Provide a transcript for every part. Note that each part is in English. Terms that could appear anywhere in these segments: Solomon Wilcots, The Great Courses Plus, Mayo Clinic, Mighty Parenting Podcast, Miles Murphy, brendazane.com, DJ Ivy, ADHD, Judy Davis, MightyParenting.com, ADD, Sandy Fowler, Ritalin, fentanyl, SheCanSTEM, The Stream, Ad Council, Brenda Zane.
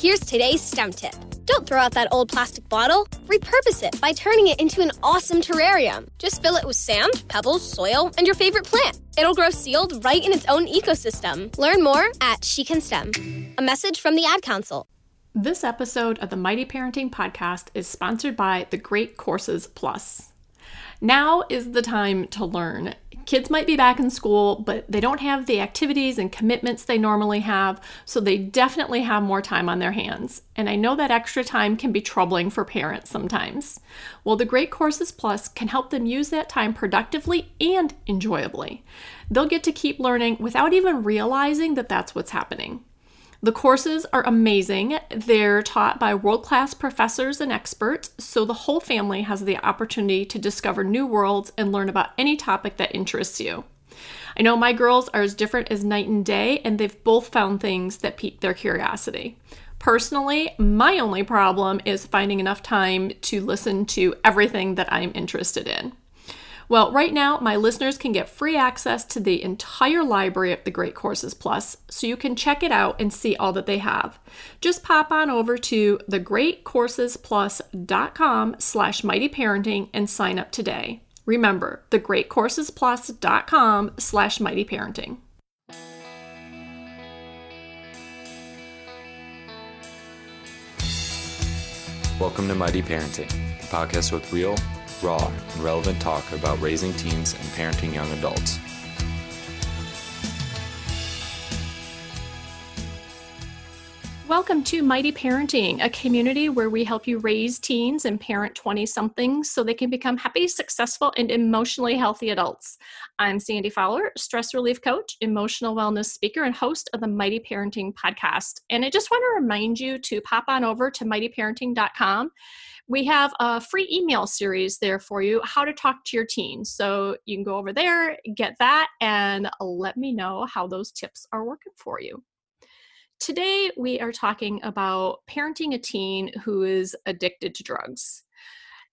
Here's today's STEM tip. Don't throw out that old plastic bottle. Repurpose it by turning it into an awesome terrarium. Just fill it with sand, pebbles, soil, and your favorite plant. It'll grow sealed right in its own ecosystem. Learn more at SheCanSTEM. A message from the Ad Council. This episode of the Mighty Parenting Podcast is sponsored by The Great Courses Plus. Now is the time to learn. Kids might be back in school, but they don't have the activities and commitments they normally have, so they definitely have more time on their hands. And I know that extra time can be troubling for parents sometimes. Well, The Great Courses Plus can help them use that time productively and enjoyably. They'll get to keep learning without even realizing that that's what's happening. The courses are amazing. They're taught by world-class professors and experts, so the whole family has the opportunity to discover new worlds and learn about any topic that interests you. I know my girls are as different as night and day, and they've both found things that pique their curiosity. Personally, my only problem is finding enough time to listen to everything that I'm interested in. Well, right now, my listeners can get free access to the entire library of The Great Courses Plus, so you can check it out and see all that they have. Just pop on over to thegreatcoursesplus.com/mightyparenting and sign up today. Remember, thegreatcoursesplus.com/mightyparenting. Welcome to Mighty Parenting, the podcast with real, raw, and relevant talk about raising teens and parenting young adults. Welcome to Mighty Parenting, a community where we help you raise teens and parent 20-somethings so they can become happy, successful, and emotionally healthy adults. I'm Sandy Fowler, stress relief coach, emotional wellness speaker, and host of the Mighty Parenting Podcast. And I just want to remind you to pop on over to MightyParenting.com. We have a free email series there for you, how to talk to your teen. So you can go over there, get that, and let me know how those tips are working for you. Today, we are talking about parenting a teen who is addicted to drugs.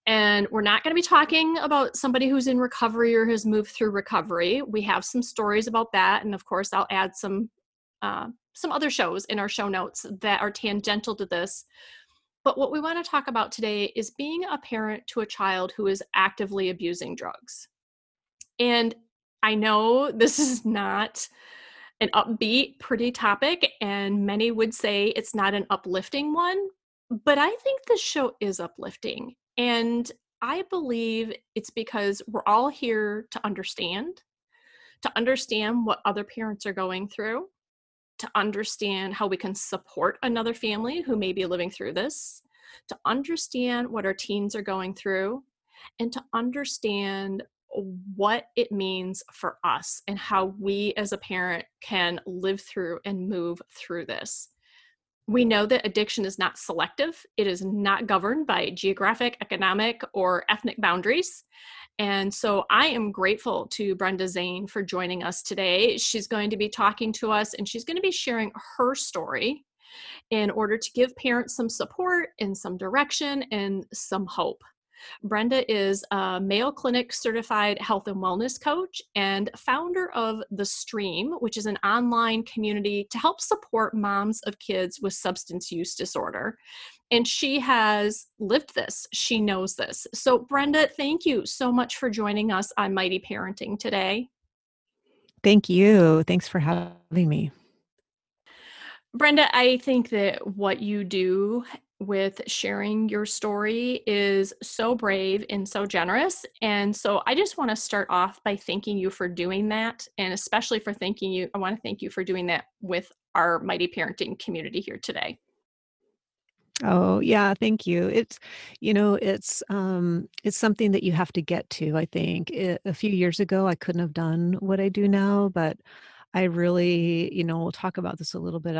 And we're not going to be talking about somebody who's in recovery or has moved through recovery. We have some stories about that. And of course, I'll add some other shows in our show notes that are tangential to this. But what we want to talk about today is being a parent to a child who is actively abusing drugs. And I know this is not an upbeat, pretty topic, and many would say it's not an uplifting one, but I think this show is uplifting. And I believe it's because we're all here to understand what other parents are going through, to understand how we can support another family who may be living through this, to understand what our teens are going through, and to understand what it means for us and how we as a parent can live through and move through this. We know that addiction is not selective. It is not governed by geographic, economic, or ethnic boundaries. And so I am grateful to Brenda Zane for joining us today. She's going to be talking to us and she's going to be sharing her story in order to give parents some support and some direction and some hope. Brenda is a Mayo Clinic certified health and wellness coach and founder of The Stream, which is an online community to help support moms of kids with substance use disorder. And she has lived this. She knows this. So Brenda, thank you so much for joining us on Mighty Parenting today. Thank you. Thanks for having me. Brenda, I think that what you do with sharing your story is so brave and so generous. And so I just want to start off by thanking you for doing that. And especially for thanking you, I want to thank you for doing that with our Mighty Parenting community here today. Oh, yeah. Thank you. It's something that you have to get to, I think. A few years ago, I couldn't have done what I do now, but I really, we'll talk about this a little bit.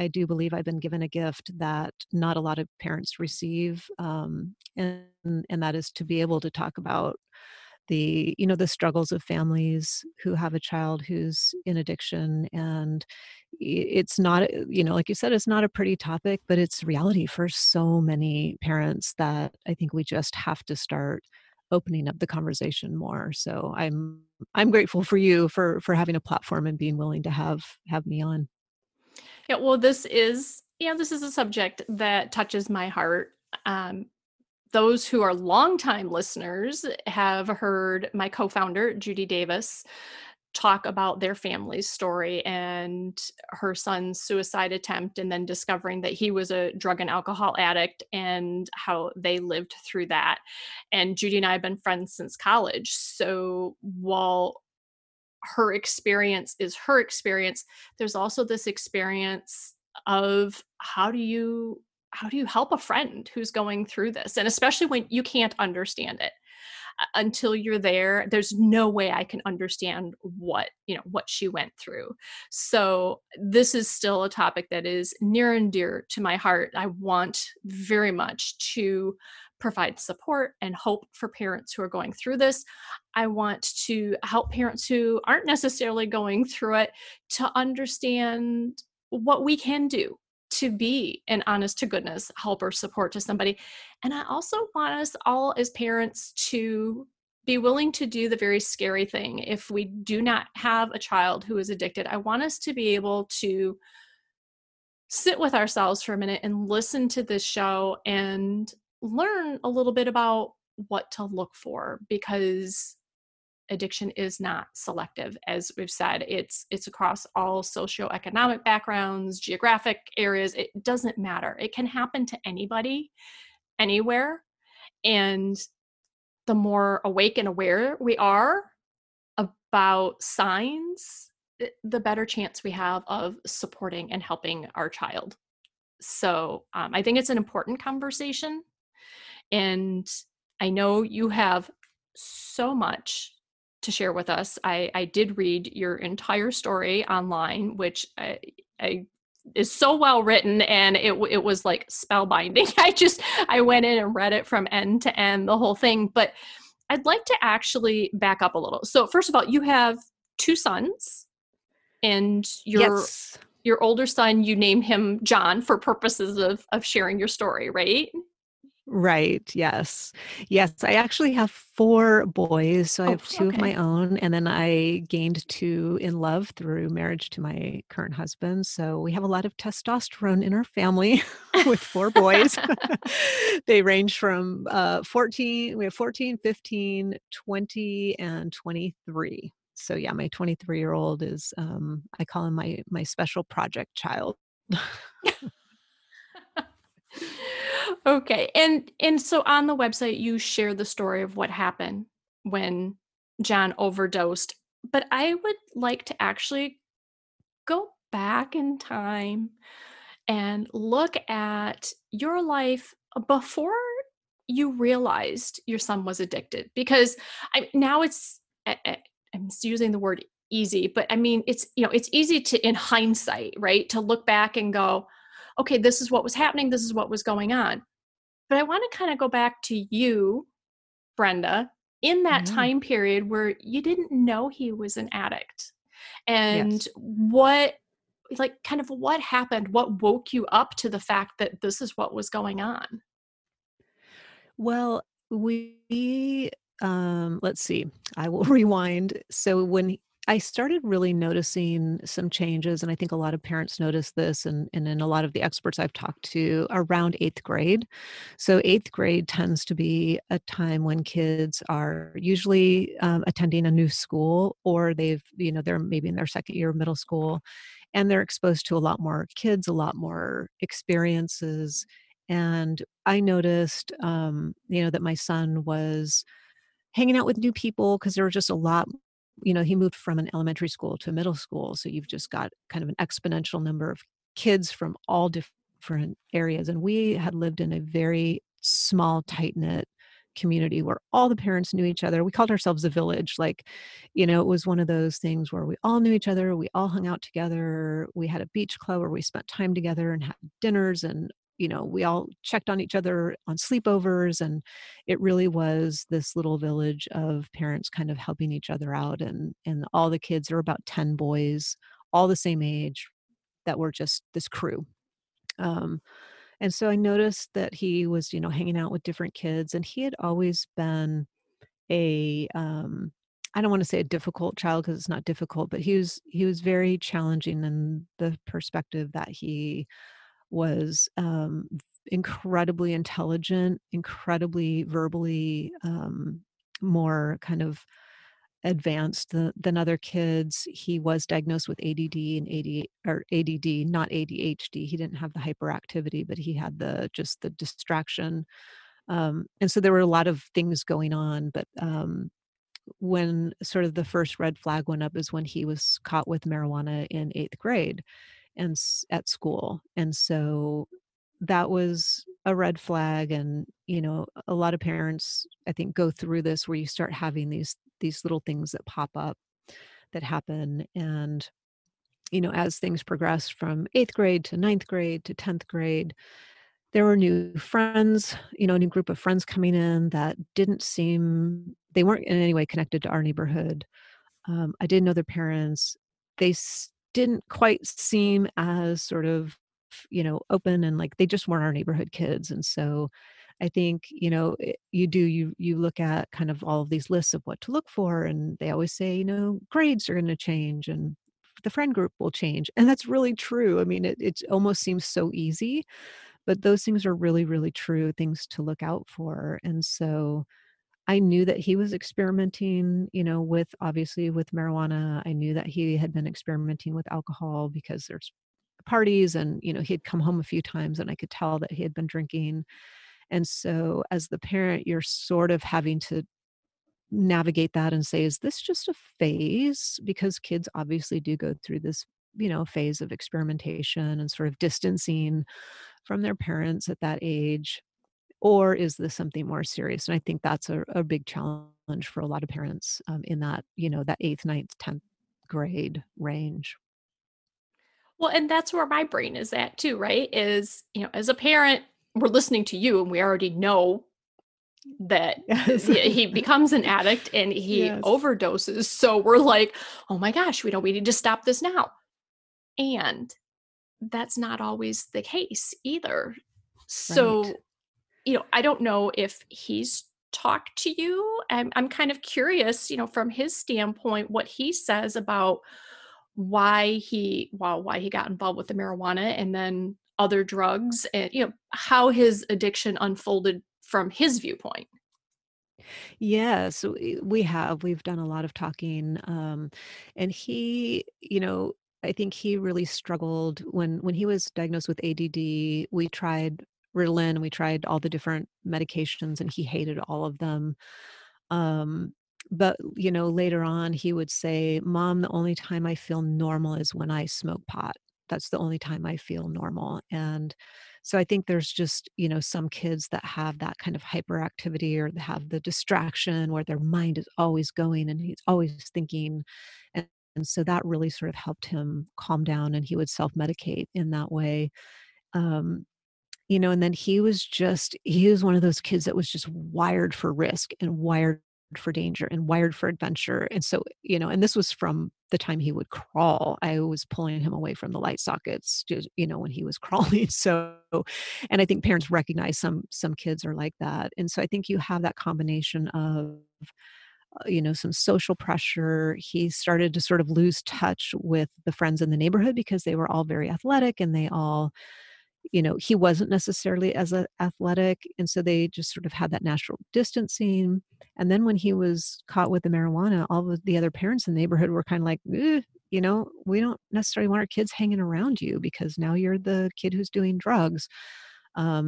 I do believe I've been given a gift that not a lot of parents receive. And that is to be able to talk about the struggles of families who have a child who's in addiction. And it's not, like you said, it's not a pretty topic, but it's reality for so many parents that I think we just have to start opening up the conversation more. So I'm grateful for you for having a platform and being willing to have me on. Yeah, well, this is you know, this is a subject that touches my heart. Those who are longtime listeners have heard my co-founder, Judy Davis, talk about their family's story and her son's suicide attempt, and then discovering that he was a drug and alcohol addict and how they lived through that. And Judy and I have been friends since college. So while her experience is her experience, there's also this experience of how do you help a friend who's going through this? And especially when you can't understand it until you're there, there's no way I can understand what she went through. So this is still a topic that is near and dear to my heart. I want very much to provide support and hope for parents who are going through this. I want to help parents who aren't necessarily going through it to understand what we can do to be an honest to goodness help or support to somebody. And I also want us all as parents to be willing to do the very scary thing. If we do not have a child who is addicted, I want us to be able to sit with ourselves for a minute and listen to this show and learn a little bit about what to look for, because addiction is not selective. As we've said, it's across all socioeconomic backgrounds, geographic areas. It doesn't matter. It can happen to anybody, anywhere. And the more awake and aware we are about signs, the better chance we have of supporting and helping our child. So I think it's an important conversation. And I know you have so much to share with us. I did read your entire story online, which I is so well written, and it was like spellbinding. I went in and read it from end to end, the whole thing. But I'd like to actually back up a little. So first of all, you have two sons, and your older son, you named him John for purposes of sharing your story, right? Right. Yes. Yes. I actually have four boys. So I have two of my own, and then I gained two in love through marriage to my current husband. So we have a lot of testosterone in our family with four boys. They range from 14. We have 14, 15, 20, and 23. So yeah, my 23-year-old is, I call him my special project child. Okay. And so on the website, you share the story of what happened when John overdosed, but I would like to actually go back in time and look at your life before you realized your son was addicted, because now it's, I'm using the word easy, but I mean, it's easy to, in hindsight, right, to look back and go, okay, this is what was happening. This is what was going on. But I want to kind of go back to you, Brenda, in that time period where you didn't know he was an addict, and what happened, what woke you up to the fact that this is what was going on? Well, let's see, I will rewind. So when I started really noticing some changes, and I think a lot of parents notice this, and in a lot of the experts I've talked to, around 8th grade. So 8th grade tends to be a time when kids are usually attending a new school, or they're maybe in their second year of middle school, and they're exposed to a lot more kids, a lot more experiences. And I noticed, that my son was hanging out with new people, because there were just a lot. He moved from an elementary school to a middle school. So you've just got kind of an exponential number of kids from all different areas. And we had lived in a very small, tight-knit community where all the parents knew each other. We called ourselves a village. It was one of those things where we all knew each other. We all hung out together. We had a beach club where we spent time together and had dinners, and we all checked on each other on sleepovers, and it really was this little village of parents kind of helping each other out. And all the kids, there were about 10 boys, all the same age, that were just this crew. And so I noticed that he was, hanging out with different kids, and he had always been I don't want to say a difficult child, because it's not difficult, but he was very challenging in the perspective that he was incredibly intelligent, incredibly verbally more kind of advanced than other kids. He was diagnosed with ADD, not ADHD. He didn't have the hyperactivity, but he had just the distraction. And so there were a lot of things going on, but when sort of the first red flag went up is when he was caught with marijuana in 8th grade and at school. And so that was a red flag. And, you know, a lot of parents, I think, go through this where you start having these little things that pop up that happen. And, you know, as things progressed from 8th grade to 9th grade to 10th grade, there were new friends, you know, a new group of friends coming in that didn't seem, they weren't in any way connected to our neighborhood. I didn't know their parents. They didn't quite seem as sort of, you know, open, and like, they just weren't our neighborhood kids. And so I think, you know, you look at kind of all of these lists of what to look for, and they always say, you know, grades are going to change and the friend group will change. And that's really true. I mean, it almost seems so easy, but those things are really, really true things to look out for. And so I knew that he was experimenting, you know, with marijuana. I knew that he had been experimenting with alcohol because there's parties, and, you know, he had come home a few times and I could tell that he had been drinking. And so as the parent, you're sort of having to navigate that and say, is this just a phase? Because kids obviously do go through this, you know, phase of experimentation and sort of distancing from their parents at that age, or is this something more serious? And I think that's a big challenge for a lot of parents in that, you know, that 8th, 9th, 10th grade range. Well, and that's where my brain is at too, right? Is, you know, as a parent, we're listening to you and we already know that yes. he becomes an addict and he yes. overdoses. So we're like, oh my gosh, we need to stop this now. And that's not always the case either. So, right. You know, I don't know if he's talked to you. I'm kind of curious, you know, from his standpoint, what he says about why he got involved with the marijuana and then other drugs, and, you know, how his addiction unfolded from his viewpoint. Yes, we've done a lot of talking. And he, you know, I think he really struggled when he was diagnosed with ADD. We tried Ritalin, we tried all the different medications, and he hated all of them. But, you know, later on, he would say, Mom, the only time I feel normal is when I smoke pot. That's the only time I feel normal. And so I think there's just, you know, some kids that have that kind of hyperactivity or they have the distraction where their mind is always going and he's always thinking. And so that really sort of helped him calm down, and he would self-medicate in that way. You know, and then he was one of those kids that was just wired for risk and wired for danger and wired for adventure. And so, you know, and this was from the time he would crawl. I was pulling him away from the light sockets, you know, when he was crawling. So, and I think parents recognize some kids are like that. And so I think you have that combination of, you know, some social pressure. He started to sort of lose touch with the friends in the neighborhood because they were all very athletic, and they all, you know, he wasn't necessarily as athletic. And so they just sort of had that natural distancing. And then when he was caught with the marijuana, all of the other parents in the neighborhood were kind of like, you know, we don't necessarily want our kids hanging around you because now you're the kid who's doing drugs. And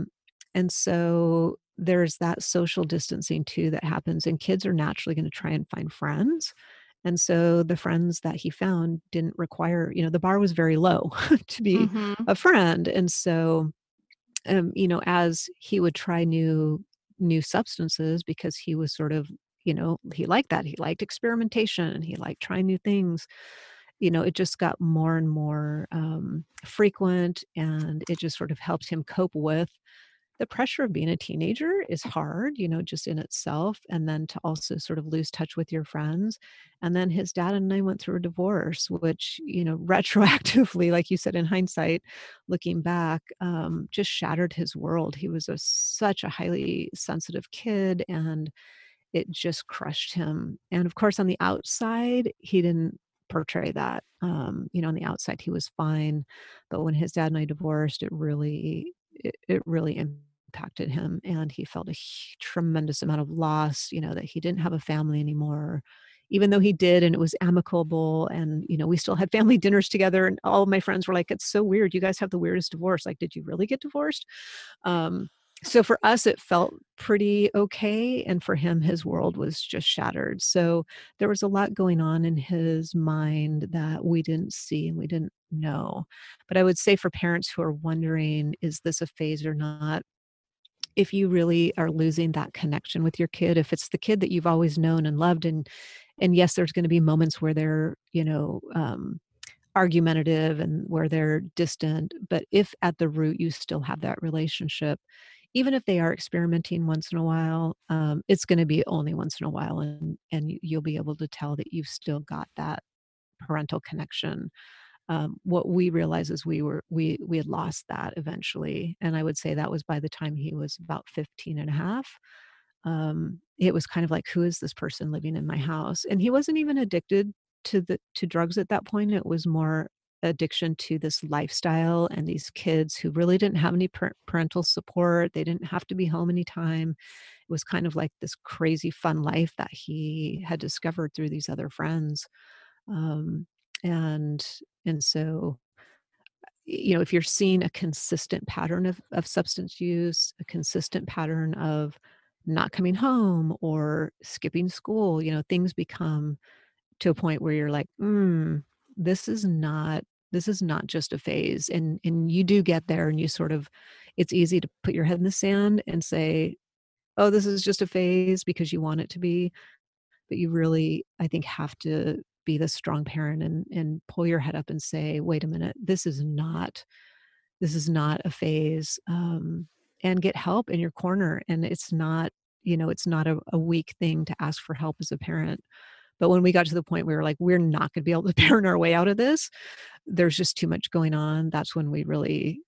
so there's that social distancing too that happens, and kids are naturally going to try and find friends. And so the friends that he found didn't require, you know, the bar was very low to be mm-hmm. a friend. And so, you know, as he would try new substances, because he was sort of, you know, he liked that. He liked experimentation and he liked trying new things. You know, it just got more and more frequent, and it just sort of helped him cope with the pressure of being a teenager is hard, you know, just in itself. And then to also sort of lose touch with your friends. And then his dad and I went through a divorce, which, you know, retroactively, like you said, in hindsight, looking back, just shattered his world. He was such a highly sensitive kid, and it just crushed him. And of course, on the outside, he didn't portray that. On the outside, he was fine, but when his dad and I divorced, it really impacted him, and he felt a tremendous amount of loss, that he didn't have a family anymore, even though he did, and it was amicable. And, we still had family dinners together, and all of my friends were like, it's so weird. You guys have the weirdest divorce. Like, did you really get divorced? So for us, it felt pretty okay. And for him, his world was just shattered. So there was a lot going on in his mind that we didn't see and we didn't know. But I would say for parents who are wondering, is this a phase or not? If you really are losing that connection with your kid, if it's the kid that you've always known and loved, and yes, there's going to be moments where they're, argumentative and where they're distant. But if at the root you still have that relationship, even if they are experimenting once in a while, it's going to be only once in a while, and you'll be able to tell that you've still got that parental connection. What we realized is we had lost that eventually, and I would say that was by the time he was about 15 and a half. It was kind of like, who is this person living in my house? And he wasn't even addicted to drugs at that point. It was more addiction to this lifestyle and these kids who really didn't have any parental support. They didn't have to be home anytime. It was kind of like this crazy fun life that he had discovered through these other friends. And so, if you're seeing a consistent pattern of substance use, a consistent pattern of not coming home or skipping school, things become to a point where you're like, this is not just a phase. And you do get there, and you sort of, it's easy to put your head in the sand and say, oh, this is just a phase, because you want it to be. But you really, I think, have to be the strong parent and pull your head up and say, wait a minute, this is not a phase, and get help in your corner. And it's not a weak thing to ask for help as a parent. But when we got to the point we were like, we're not going to be able to parent our way out of this, there's just too much going on. That's when we really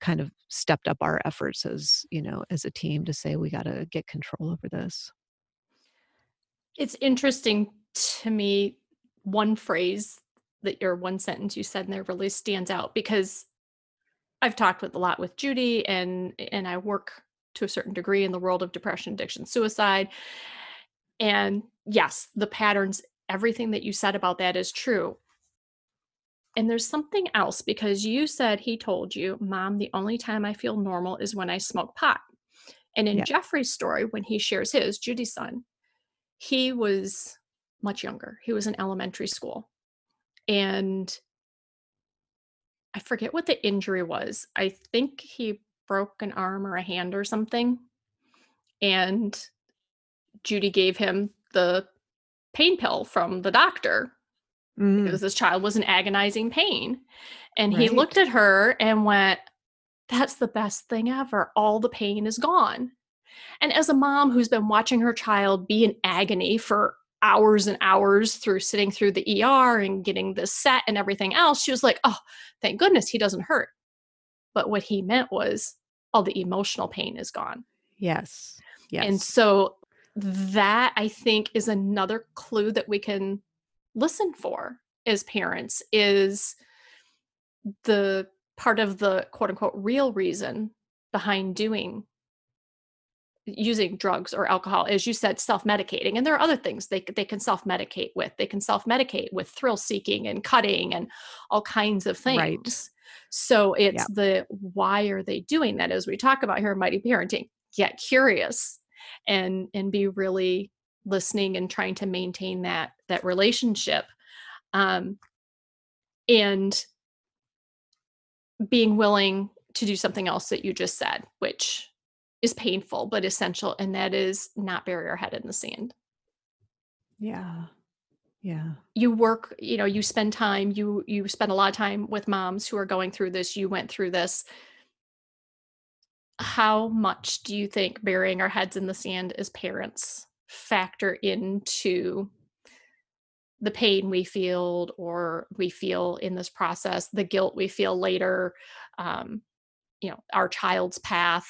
kind of stepped up our efforts as a team to say, we got to get control over this. It's interesting to me, one sentence you said in there really stands out, because I've talked a lot with Judy, and I work to a certain degree in the world of depression, addiction, suicide. And yes, the patterns, everything that you said about that is true. And there's something else, because you said he told you, Mom, the only time I feel normal is when I smoke pot. And in Jeffrey's story, when he shares his, Judy's son, he was much younger. He was in elementary school. And I forget what the injury was. I think he broke an arm or a hand or something. And Judy gave him the pain pill from the doctor because this child was in agonizing pain. And he looked at her and went, that's the best thing ever. All the pain is gone. And as a mom who's been watching her child be in agony for hours and hours through sitting through the ER and getting this set and everything else, she was like, oh, thank goodness he doesn't hurt. But what he meant was all the emotional pain is gone. Yes. And so that, I think, is another clue that we can listen for as parents, is the part of the quote unquote real reason behind using drugs or alcohol, as you said, self-medicating. And there are other things they can self-medicate with. They can self-medicate with thrill seeking and cutting and all kinds of things. Right. So it's the, why are they doing that? As we talk about here in Mighty Parenting, get curious. And be really listening and trying to maintain that relationship, and being willing to do something else that you just said, which is painful but essential, and that is not bury our head in the sand. Yeah. You work, you spend time, you spend a lot of time with moms who are going through this. You went through this. How much do you think burying our heads in the sand as parents factor into the pain we feel in this process, the guilt we feel later, our child's path?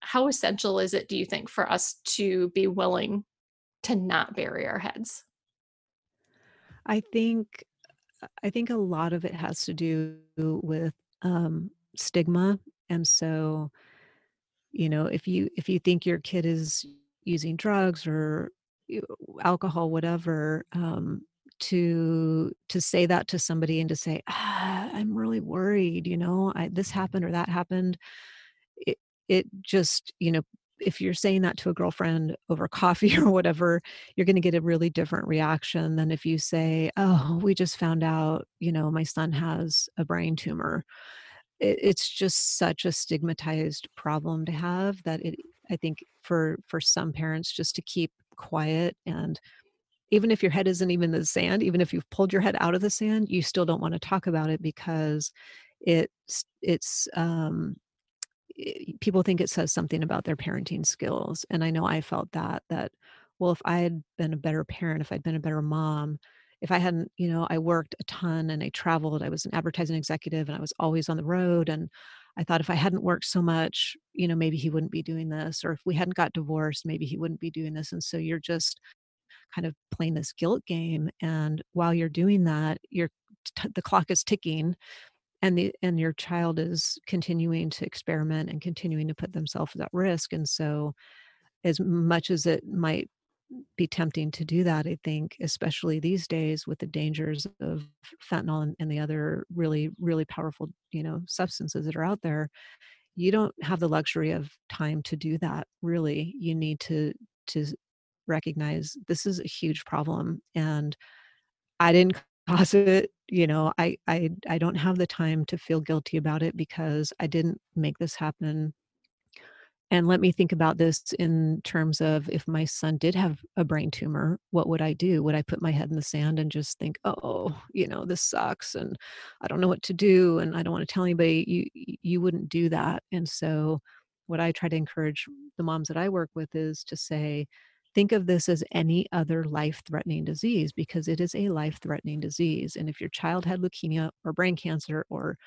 How essential is it, do you think, for us to be willing to not bury our heads? I think a lot of it has to do with stigma. And so, you know, if you think your kid is using drugs or alcohol, whatever, to say that to somebody and to say, I'm really worried, you know, this happened or that happened. It just, you know, if you're saying that to a girlfriend over coffee or whatever, you're going to get a really different reaction than if you say, oh, we just found out, you know, my son has a brain tumor. It's just such a stigmatized problem to have that I think for some parents just to keep quiet. And even if your head isn't even in the sand, even if you've pulled your head out of the sand, you still don't want to talk about it because people think it says something about their parenting skills. And I know I felt that, well, if I had been a better parent, if I'd been a better mom, if I hadn't, you know, I worked a ton and I traveled, I was an advertising executive and I was always on the road. And I thought if I hadn't worked so much, you know, maybe he wouldn't be doing this, or if we hadn't got divorced, maybe he wouldn't be doing this. And so you're just kind of playing this guilt game. And while you're doing that, the clock is ticking. And your child is continuing to experiment and continuing to put themselves at risk. And so as much as it might be tempting to do that, I think, especially these days with the dangers of fentanyl and the other really, really powerful, you know, substances that are out there, you don't have the luxury of time to do that. Really, you need to recognize this is a huge problem. And I didn't cause it. You know, I don't have the time to feel guilty about it because I didn't make this happen. And let me think about this in terms of if my son did have a brain tumor, what would I do? Would I put my head in the sand and just think, oh, you know, this sucks and I don't know what to do and I don't want to tell anybody? You wouldn't do that. And so what I try to encourage the moms that I work with is to say, think of this as any other life-threatening disease, because it is a life-threatening disease. And if your child had leukemia or brain cancer or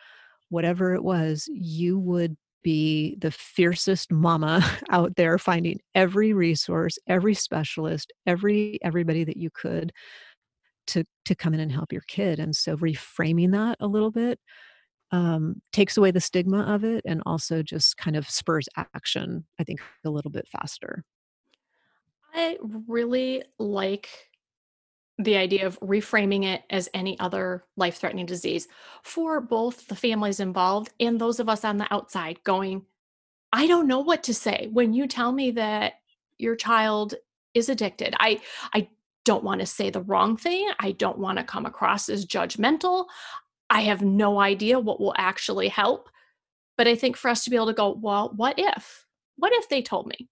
whatever it was, you would be the fiercest mama out there finding every resource, every specialist, everybody that you could to come in and help your kid. And so reframing that a little bit takes away the stigma of it and also just kind of spurs action, I think, a little bit faster. I really like the idea of reframing it as any other life-threatening disease for both the families involved and those of us on the outside going, I don't know what to say when you tell me that your child is addicted. I don't want to say the wrong thing. I don't want to come across as judgmental. I have no idea what will actually help. But I think for us to be able to go, well, what if they told me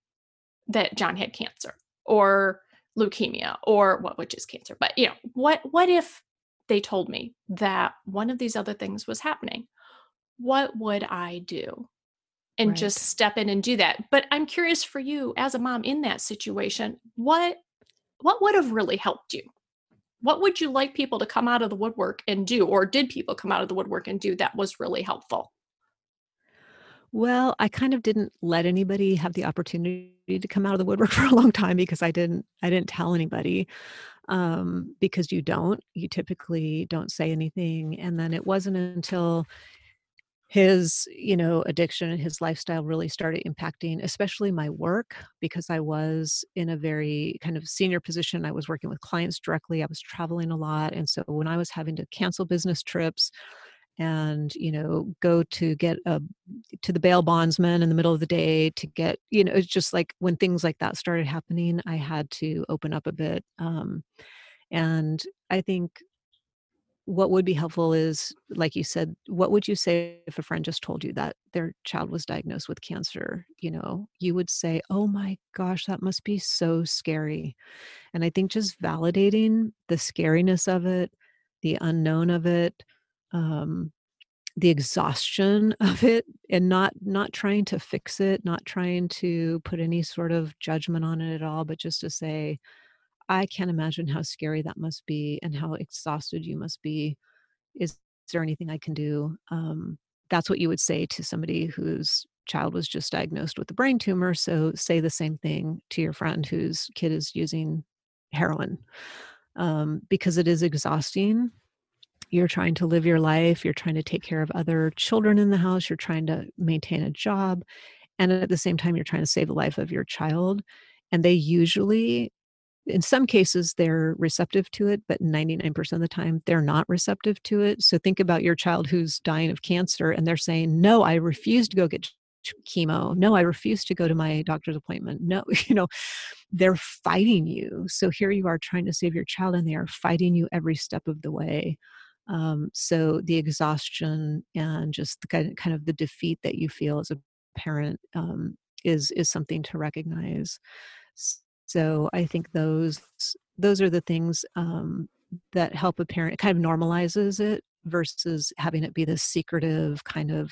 that John had cancer or leukemia or which is cancer, but you know, what if they told me that one of these other things was happening? What would I do? And right. Just step in and do that. But I'm curious for you as a mom in that situation, what would have really helped you? What would you like people to come out of the woodwork and do, or did people come out of the woodwork and do that was really helpful? Well, I kind of didn't let anybody have the opportunity to come out of the woodwork for a long time because I didn't tell anybody, because you typically don't say anything. And then it wasn't until his, you know, addiction and his lifestyle really started impacting, especially my work, because I was in a very kind of senior position. I was working with clients directly. I was traveling a lot. And so when I was having to cancel business trips and, you know, go to get to the bail bondsman in the middle of the day to get, you know, it's just like when things like that started happening, I had to open up a bit. And I think what would be helpful is, like you said, what would you say if a friend just told you that their child was diagnosed with cancer? You know, you would say, oh my gosh, that must be so scary. And I think just validating the scariness of it, the unknown of it, the exhaustion of it, and not trying to fix it, not trying to put any sort of judgment on it at all, but just to say, I can't imagine how scary that must be and how exhausted you must be. Is there anything I can do? That's what you would say to somebody whose child was just diagnosed with a brain tumor. So say the same thing to your friend whose kid is using heroin. because it is exhausting. You're trying to live your life. You're trying to take care of other children in the house. You're trying to maintain a job. And at the same time, you're trying to save the life of your child. And they usually, in some cases, they're receptive to it, but 99% of the time, they're not receptive to it. So think about your child who's dying of cancer and they're saying, no, I refuse to go get chemo. No, I refuse to go to my doctor's appointment. No, you know, they're fighting you. So here you are trying to save your child and they are fighting you every step of the way. So the exhaustion and just the kind of the defeat that you feel as a parent is something to recognize. So I think those are the things that help a parent. It kind of normalizes it versus having it be this secretive kind of,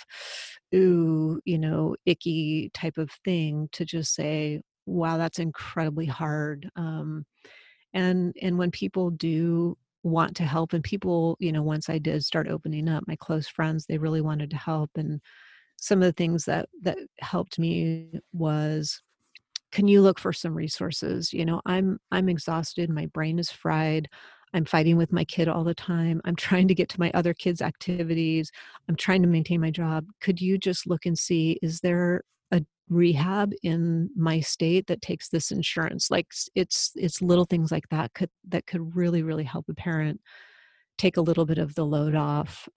ooh, you know, icky type of thing, to just say, wow, that's incredibly hard. And when people do want to help, and people, you know, once I did start opening up, my close friends, they really wanted to help. And some of the things that helped me was, can you look for some resources? You know, I'm exhausted. My brain is fried. I'm fighting with my kid all the time. I'm trying to get to my other kids' activities. I'm trying to maintain my job. Could you just look and see, is there a rehab in my state that takes this insurance? Like it's little things like that could really, really help a parent take a little bit of the load off.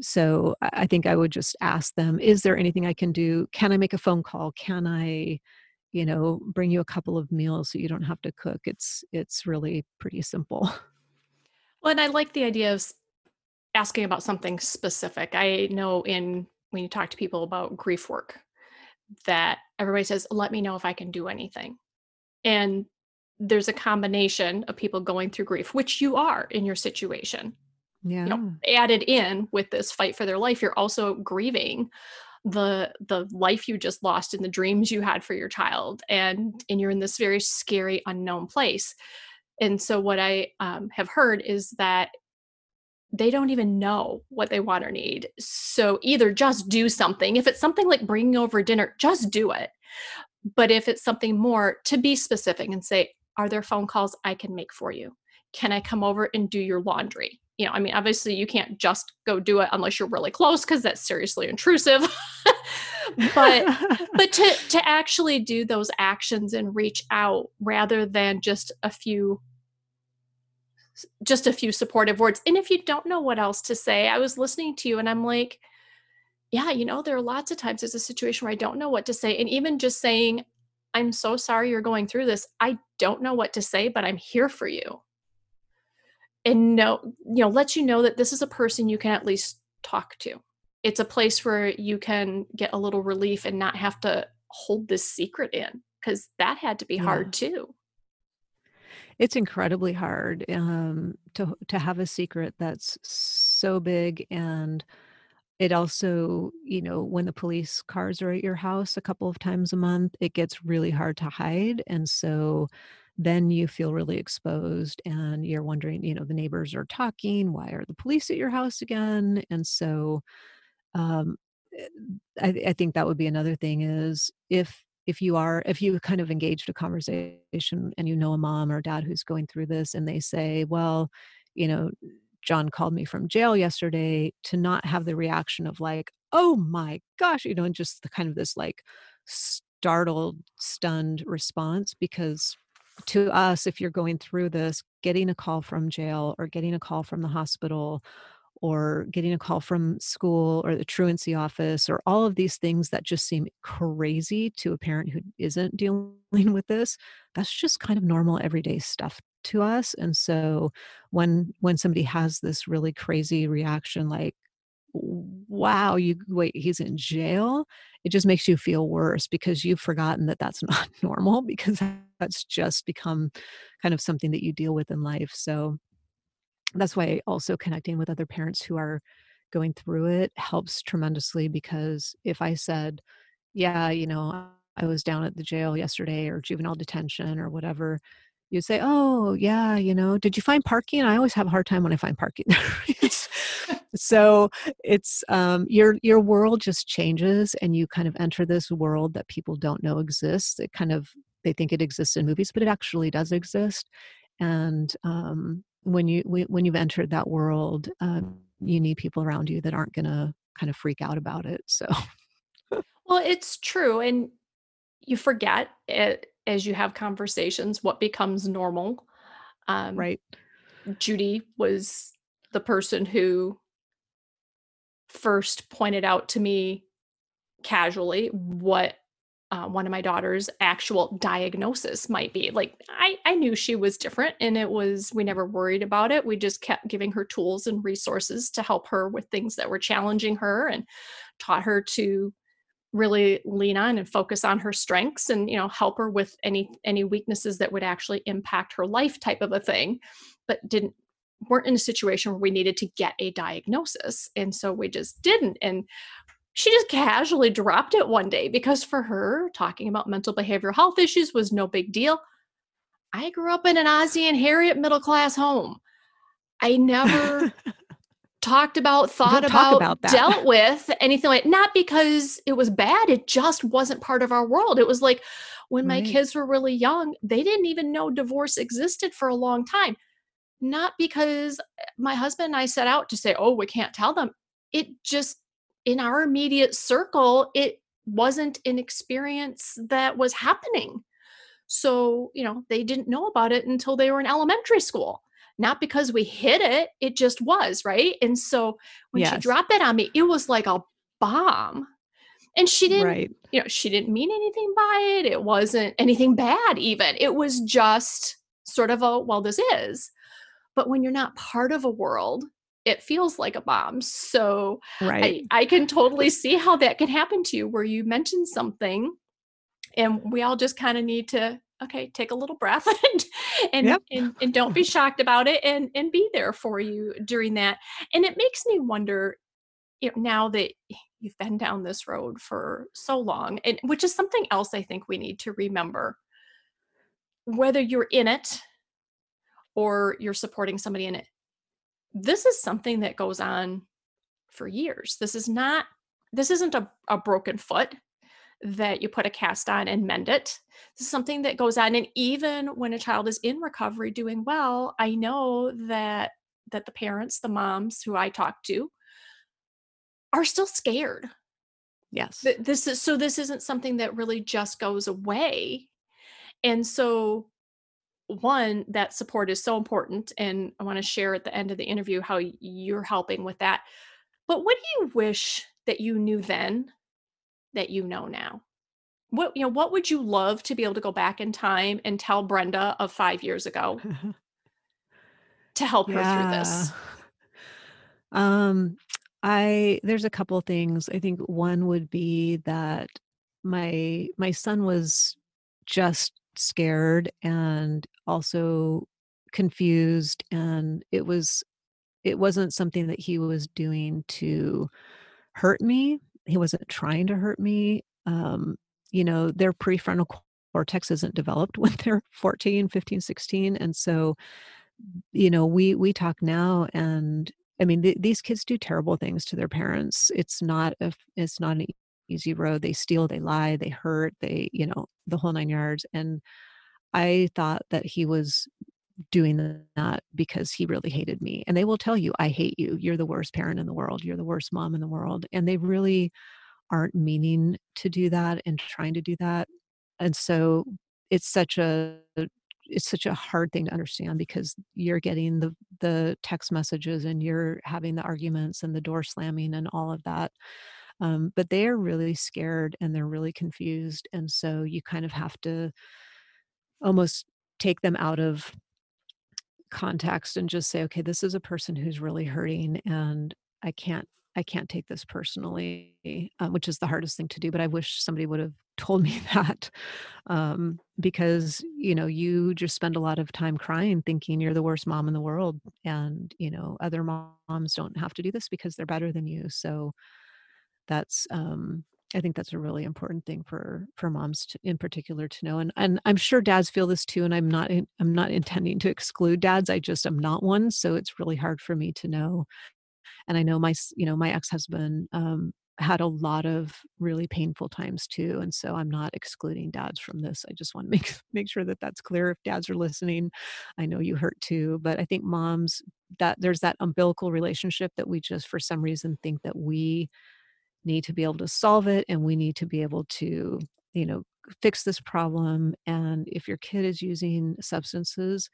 So I think I would just ask them, is there anything I can do? Can I make a phone call? Can I, you know, bring you a couple of meals so you don't have to cook? It's really pretty simple. Well, and I like the idea of asking about something specific. I know when you talk to people about grief work, that everybody says, let me know if I can do anything. And there's a combination of people going through grief, which you are in your situation. Yeah. You know, added in with this fight for their life, you're also grieving the life you just lost and the dreams you had for your child. And you're in this very scary, unknown place. And so what I have heard is that they don't even know what they want or need. So either just do something. If it's something like bringing over dinner, just do it. But if it's something more, to be specific and say, are there phone calls I can make for you? Can I come over and do your laundry? You know, I mean, obviously you can't just go do it unless you're really close, because that's seriously intrusive. but to actually do those actions and reach out, rather than just a few supportive words. And if you don't know what else to say, I was listening to you and I'm like, yeah, you know, there are lots of times there's a situation where I don't know what to say. And even just saying, I'm so sorry you're going through this. I don't know what to say, but I'm here for you. And know, you know, let you know that this is a person you can at least talk to. It's a place where you can get a little relief and not have to hold this secret in, because that had to be hard too. It's incredibly hard to have a secret that's so big. And it also, you know, when the police cars are at your house a couple of times a month, it gets really hard to hide. And so then you feel really exposed and you're wondering, you know, the neighbors are talking, why are the police at your house again? And so I think that would be another thing, is if you kind of engaged a conversation and you know a mom or dad who's going through this, and they say, well, you know, John called me from jail yesterday, to not have the reaction of like, oh my gosh, you know, and just the kind of this like startled, stunned response. Because to us, if you're going through this, getting a call from jail or getting a call from the hospital or getting a call from school or the truancy office or all of these things that just seem crazy to a parent who isn't dealing with this, that's just kind of normal everyday stuff to us. And so when somebody has this really crazy reaction, like, wow, he's in jail, it just makes you feel worse, because you've forgotten that that's not normal, because that's just become kind of something that you deal with in life. So that's why also connecting with other parents who are going through it helps tremendously, because if I said, yeah, you know, I was down at the jail yesterday or juvenile detention or whatever, you'd say, oh yeah, you know, did you find parking? I always have a hard time when I find parking. So it's your world just changes, and you kind of enter this world that people don't know exists. It kind of, they think it exists in movies, but it actually does exist. And when you've entered that world, you need people around you that aren't going to kind of freak out about it. So, well, it's true. And you forget it, as you have conversations, what becomes normal. Right. Judy was the person who first pointed out to me casually what one of my daughter's actual diagnosis might be. Like, I knew she was different, and it was, we never worried about it. We just kept giving her tools and resources to help her with things that were challenging her, and taught her to really lean on and focus on her strengths, and, you know, help her with any weaknesses that would actually impact her life, type of a thing, but weren't in a situation where we needed to get a diagnosis. And so we just didn't. And she just casually dropped it one day, because for her, talking about mental behavioral health issues was no big deal. I grew up in an Ozzy and Harriet middle-class home. I never dealt with anything like, not because it was bad. It just wasn't part of our world. It was like when my kids were really young, they didn't even know divorce existed for a long time. Not because my husband and I set out to say, oh, we can't tell them. It just, in our immediate circle, it wasn't an experience that was happening. So, you know, they didn't know about it until they were in elementary school. Not because we hid it, it just was, right? And so when she dropped it on me, it was like a bomb. And she didn't, you know, she didn't mean anything by it. It wasn't anything bad even. It was just sort of a, well, this is. But when you're not part of a world, it feels like a bomb. So I can totally see how that can happen to you, where you mention something and we all just kind of need to, okay, take a little breath and don't be shocked about it, and be there for you during that. And it makes me wonder, you know, now that you've been down this road for so long, and which is something else I think we need to remember, whether you're in it or you're supporting somebody in it, this is something that goes on for years. This isn't a broken foot that you put a cast on and mend it. This is something that goes on. And even when a child is in recovery doing well, I know that the parents, the moms who I talk to, are still scared. Yes. This isn't something that really just goes away. And so, one, that support is so important. And I want to share at the end of the interview how you're helping with that. But what do you wish that you knew then that you know now? What would you love to be able to go back in time and tell Brenda of 5 years ago to help her through this? There's a couple of things. I think one would be that my son was just scared and also confused, and it wasn't something that he was doing to hurt me. He wasn't trying to hurt me. You know, their prefrontal cortex isn't developed when they're 14, 15, 16. And so, you know, we talk now, and I mean, these kids do terrible things to their parents. It's not an easy road. They steal, they lie, they hurt, they, you know, the whole nine yards. And I thought that he was doing that because he really hated me. And they will tell you, I hate you. You're the worst parent in the world. You're the worst mom in the world. And they really aren't meaning to do that and trying to do that. And so it's such a hard thing to understand, because you're getting the text messages and you're having the arguments and the door slamming and all of that. But they are really scared and they're really confused. And so you kind of have to almost take them out of context and just say, okay, this is a person who's really hurting, and I can't take this personally, which is the hardest thing to do. But I wish somebody would have told me that, because, you know, you just spend a lot of time crying, thinking you're the worst mom in the world. And, you know, other moms don't have to do this because they're better than you. So that's, I think that's a really important thing for moms to, in particular, to know. And I'm sure dads feel this too. And I'm not intending to exclude dads. I just am not one. So it's really hard for me to know. And I know my ex-husband, had a lot of really painful times too. And so I'm not excluding dads from this. I just want to make sure that that's clear. If dads are listening, I know you hurt too, but I think moms, that there's that umbilical relationship that we just, for some reason, think that we need to be able to solve it. And we need to be able to, you know, fix this problem. And if your kid is using substances,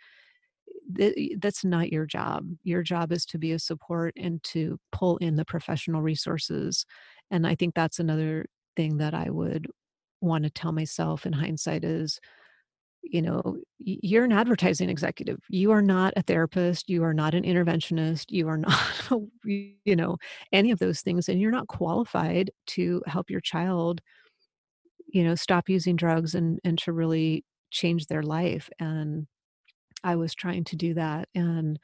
that's not your job. Your job is to be a support and to pull in the professional resources. And I think that's another thing that I would want to tell myself in hindsight is, you know, you're an advertising executive. You are not a therapist. You are not an interventionist. You are not, you know, any of those things. And you're not qualified to help your child, you know, stop using drugs and to really change their life. And I was trying to do that. And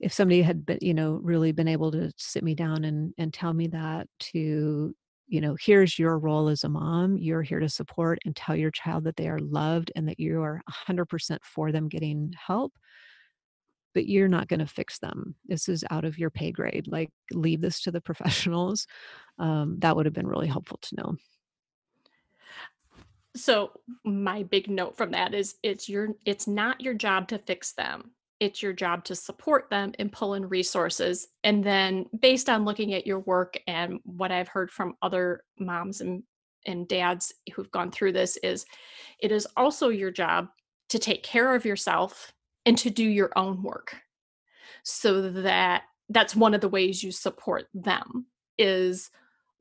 if somebody had been, you know, really been able to sit me down and tell me that, to, you know, here's your role as a mom. You're here to support and tell your child that they are loved and that you are 100% for them getting help, but you're not going to fix them. This is out of your pay grade. Like, leave this to the professionals. That would have been really helpful to know. So my big note from that is it's not your job to fix them. It's your job to support them and pull in resources. And then, based on looking at your work and what I've heard from other moms and dads who've gone through this, is it is also your job to take care of yourself and to do your own work. So that's one of the ways you support them, is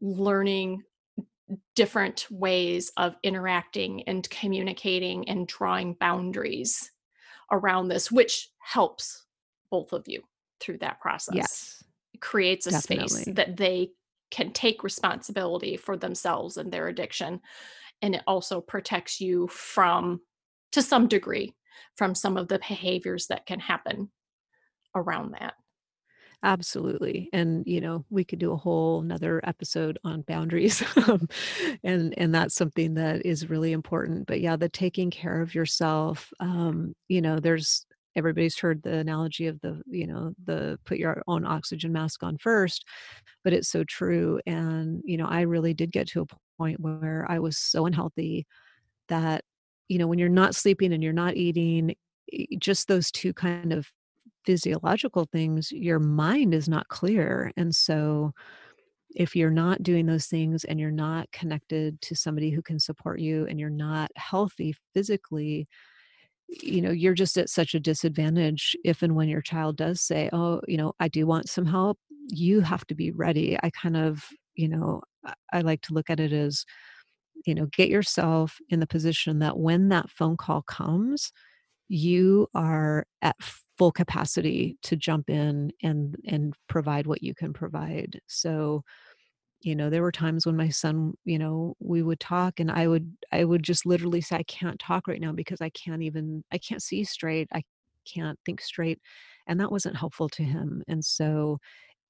learning different ways of interacting and communicating and drawing boundaries around this, which helps both of you through that process. Yes. It creates a space that they can take responsibility for themselves and their addiction. And it also protects you from, to some degree, from some of the behaviors that can happen around that. Absolutely. And, you know, we could do a whole another episode on boundaries. and that's something that is really important. But yeah, the taking care of yourself, you know, everybody's heard the analogy of the put your own oxygen mask on first, but it's so true. And, you know, I really did get to a point where I was so unhealthy that, you know, when you're not sleeping and you're not eating, just those two kind of physiological things, your mind is not clear. And so if you're not doing those things and you're not connected to somebody who can support you and you're not healthy physically, you know, you're just at such a disadvantage if and when your child does say, oh, you know, I do want some help. You have to be ready. I kind of, you know, I like to look at it as, you know, get yourself in the position that when that phone call comes, you are at full capacity to jump in and provide what you can provide. So, you know, there were times when my son, you know, we would talk and I would just literally say, I can't talk right now because I can't see straight. I can't think straight. And that wasn't helpful to him. And so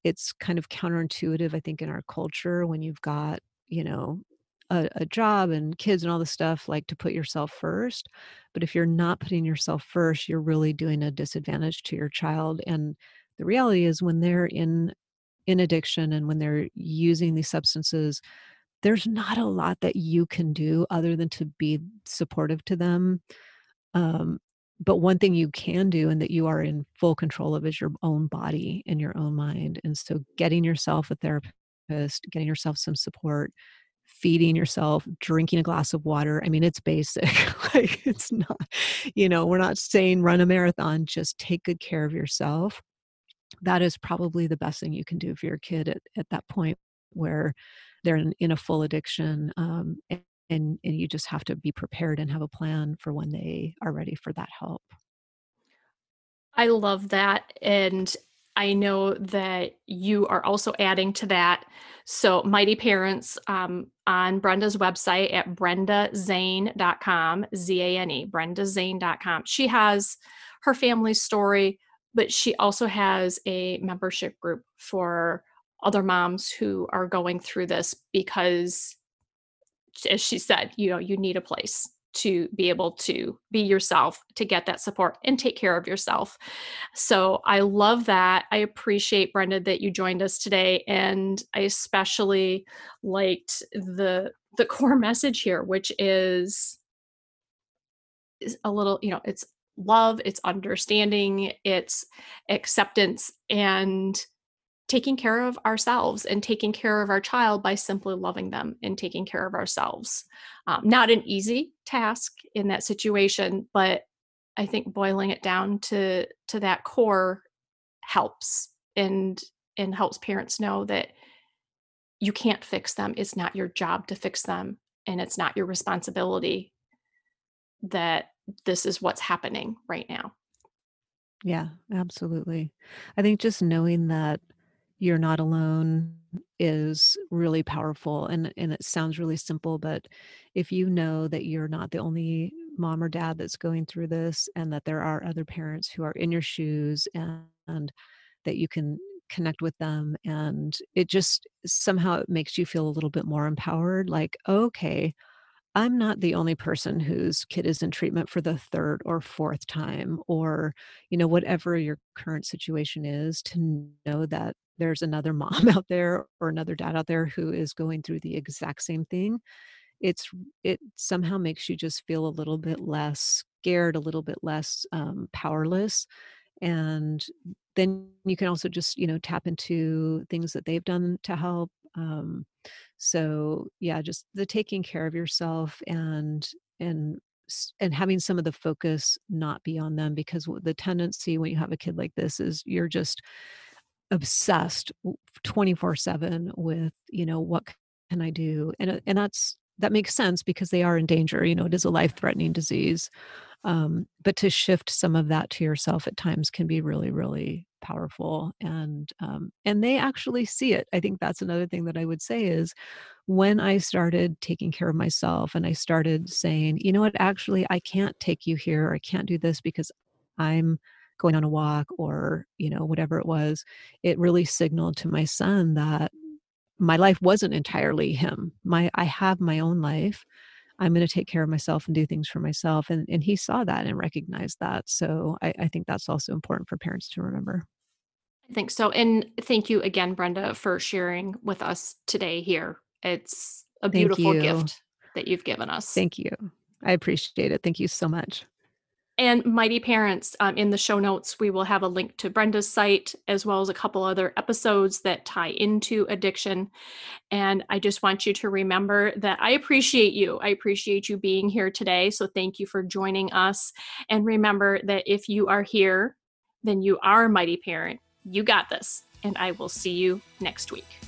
it's kind of counterintuitive, I think, in our culture, when you've got, you know, a job and kids and all this stuff, like, to put yourself first. But if you're not putting yourself first, you're really doing a disadvantage to your child. And the reality is, when they're in addiction and when they're using these substances, there's not a lot that you can do other than to be supportive to them. But one thing you can do, and that you are in full control of, is your own body and your own mind. And so getting yourself a therapist, getting yourself some support, feeding yourself, drinking a glass of water. I mean, it's basic. Like, it's not, you know, we're not saying run a marathon, just take good care of yourself. That is probably the best thing you can do for your kid at that point where they're in a full addiction. And you just have to be prepared and have a plan for when they are ready for that help. I love that. And I know that you are also adding to that. So Mighty Parents, on Brenda's website at brendazane.com, Z-A-N-E, brendazane.com. She has her family story, but she also has a membership group for other moms who are going through this because, as she said, you know, you need a place to be able to be yourself, to get that support and take care of yourself. So I love that. I appreciate, Brenda, that you joined us today. And I especially liked the core message here, which is a little, you know, it's love, it's understanding, it's acceptance, and taking care of ourselves and taking care of our child by simply loving them and taking care of ourselves. Not an easy task in that situation, but I think boiling it down to that core helps and helps parents know that you can't fix them. It's not your job to fix them, and it's not your responsibility, that this is what's happening right now. Yeah, absolutely. I think just knowing that you're not alone is really powerful. And it sounds really simple, but if you know that you're not the only mom or dad that's going through this, and that there are other parents who are in your shoes, and that you can connect with them, and it just somehow it makes you feel a little bit more empowered, like, okay, I'm not the only person whose kid is in treatment for the third or fourth time, or, you know, whatever your current situation is, to know that there's another mom out there or another dad out there who is going through the exact same thing. It somehow makes you just feel a little bit less scared, a little bit less powerless. And then you can also just, you know, tap into things that they've done to help. So yeah, just the taking care of yourself and having some of the focus not be on them, because the tendency when you have a kid like this is you're just obsessed 24/7 with, you know, what can I do? And that makes sense, because they are in danger. You know, it is a life-threatening disease. But to shift some of that to yourself at times can be really, really powerful. And they actually see it. I think that's another thing that I would say is, when I started taking care of myself and I started saying, you know what, actually, I can't take you here, or I can't do this because I'm going on a walk, or, you know, whatever it was, it really signaled to my son that my life wasn't entirely him. I have my own life. I'm going to take care of myself and do things for myself. And he saw that and recognized that. So I think that's also important for parents to remember. I think so. And thank you again, Brenda, for sharing with us today here. It's a beautiful gift that you've given us. Thank you. I appreciate it. Thank you so much. And Mighty Parents, in the show notes, we will have a link to Brenda's site, as well as a couple other episodes that tie into addiction. And I just want you to remember that I appreciate you. I appreciate you being here today. So thank you for joining us. And remember that if you are here, then you are a mighty parent. You got this. And I will see you next week.